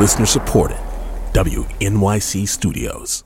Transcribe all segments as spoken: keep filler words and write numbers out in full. Listener supported. W N Y C Studios.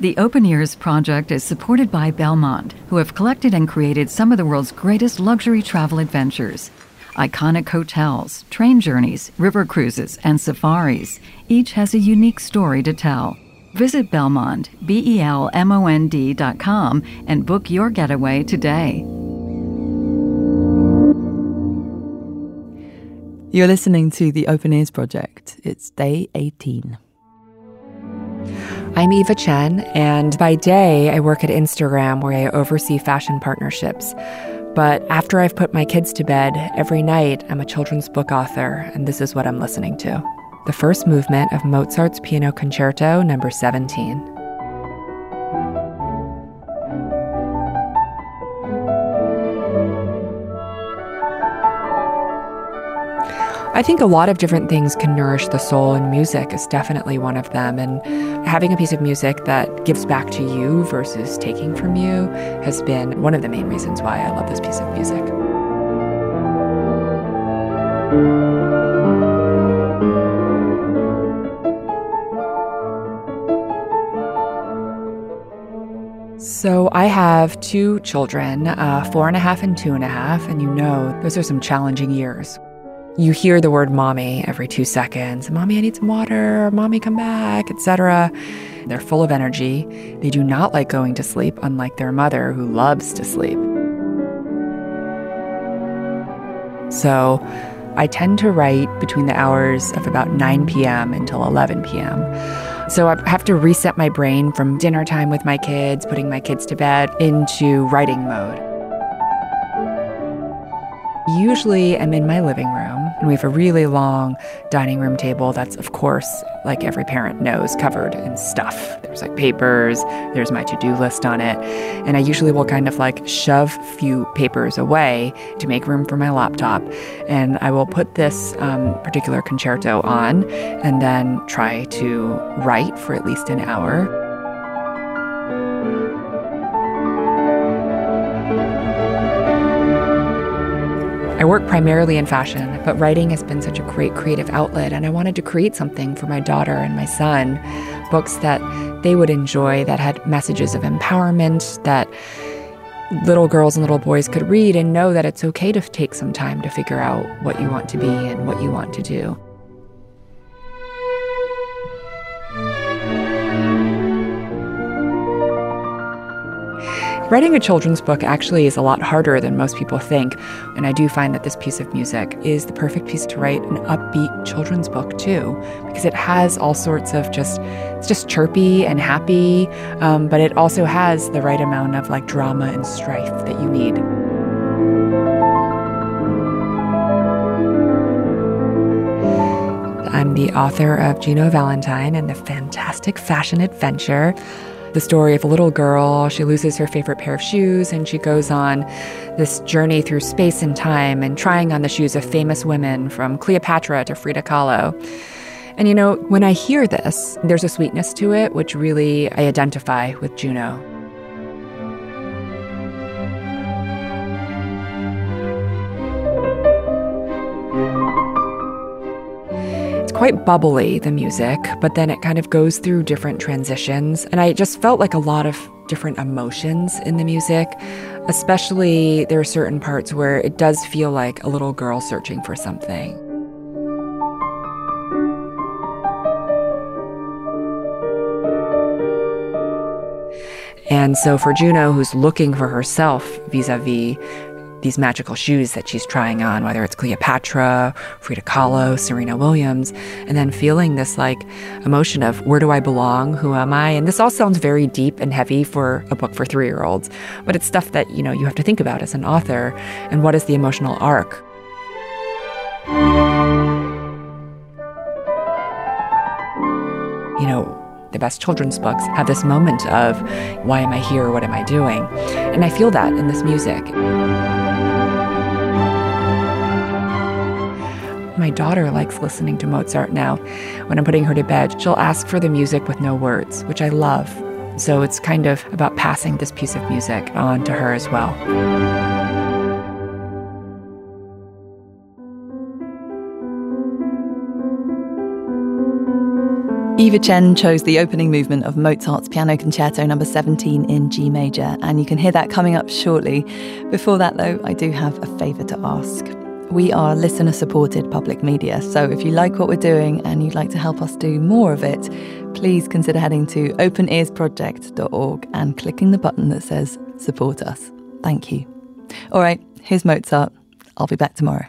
The Open Ears Project is supported by Belmond, who have collected and created some of the world's greatest luxury travel adventures. Iconic hotels, train journeys, river cruises, and safaris. Each has a unique story to tell. Visit Belmond, B E L M O N D dot com, and book your getaway today. You're listening to The Open Ears Project. It's day eighteen. I'm Eva Chen, and by day I work at Instagram, where I oversee fashion partnerships. But after I've put my kids to bed, every night I'm a children's book author, and this is what I'm listening to. The first movement of Mozart's Piano Concerto number seventeen. I think a lot of different things can nourish the soul, and music is definitely one of them. And having a piece of music that gives back to you versus taking from you has been one of the main reasons why I love this piece of music. So I have two children, uh, four and a half and two and a half, and you know those are some challenging years. You hear the word mommy every two seconds. Mommy, I need some water. Mommy, come back, et cetera. They're full of energy. They do not like going to sleep, unlike their mother, who loves to sleep. So I tend to write between the hours of about nine p.m. until eleven p.m. So I have to reset my brain from dinner time with my kids, putting my kids to bed, into writing mode. Usually I'm in my living room. And we have a really long dining room table that's, of course, like every parent knows, covered in stuff. There's like papers, there's my to-do list on it. And I usually will kind of like shove a few papers away to make room for my laptop. And I will put this um, particular concerto on and then try to write for at least an hour. I work primarily in fashion, but writing has been such a great creative outlet, and I wanted to create something for my daughter and my son, books that they would enjoy, that had messages of empowerment, that little girls and little boys could read and know that it's okay to take some time to figure out what you want to be and what you want to do. Writing a children's book actually is a lot harder than most people think, and I do find that this piece of music is the perfect piece to write an upbeat children's book too, because it has all sorts of just, it's just chirpy and happy, um, but it also has the right amount of like drama and strife that you need. I'm the author of Juno Valentine and the Fantastic Fashion Adventure. The story of a little girl. She loses her favorite pair of shoes, and she goes on this journey through space and time and trying on the shoes of famous women, from Cleopatra to Frida Kahlo. And you know, when I hear this, there's a sweetness to it, which really I identify with Juno. Quite bubbly, the music, but then it kind of goes through different transitions, and I just felt like a lot of different emotions in the music. Especially, there are certain parts where it does feel like a little girl searching for something. And so for Juno, who's looking for herself vis-a-vis these magical shoes that she's trying on, whether it's Cleopatra, Frida Kahlo, Serena Williams, and then feeling this like emotion of, where do I belong? Who am I? And this all sounds very deep and heavy for a book for three-year-olds, but it's stuff that, you know, you have to think about as an author, and what is the emotional arc? You know, the best children's books have this moment of, why am I here? What am I doing? And I feel that in this music. My daughter likes listening to Mozart now. When I'm putting her to bed, she'll ask for the music with no words, which I love. So it's kind of about passing this piece of music on to her as well. Eva Chen chose the opening movement of Mozart's Piano Concerto number seventeen in G major, and you can hear that coming up shortly. Before that, though, I do have a favour to ask. We are listener-supported public media, so if you like what we're doing and you'd like to help us do more of it, please consider heading to open ears project dot org and clicking the button that says Support Us. Thank you. All right, here's Mozart. I'll be back tomorrow.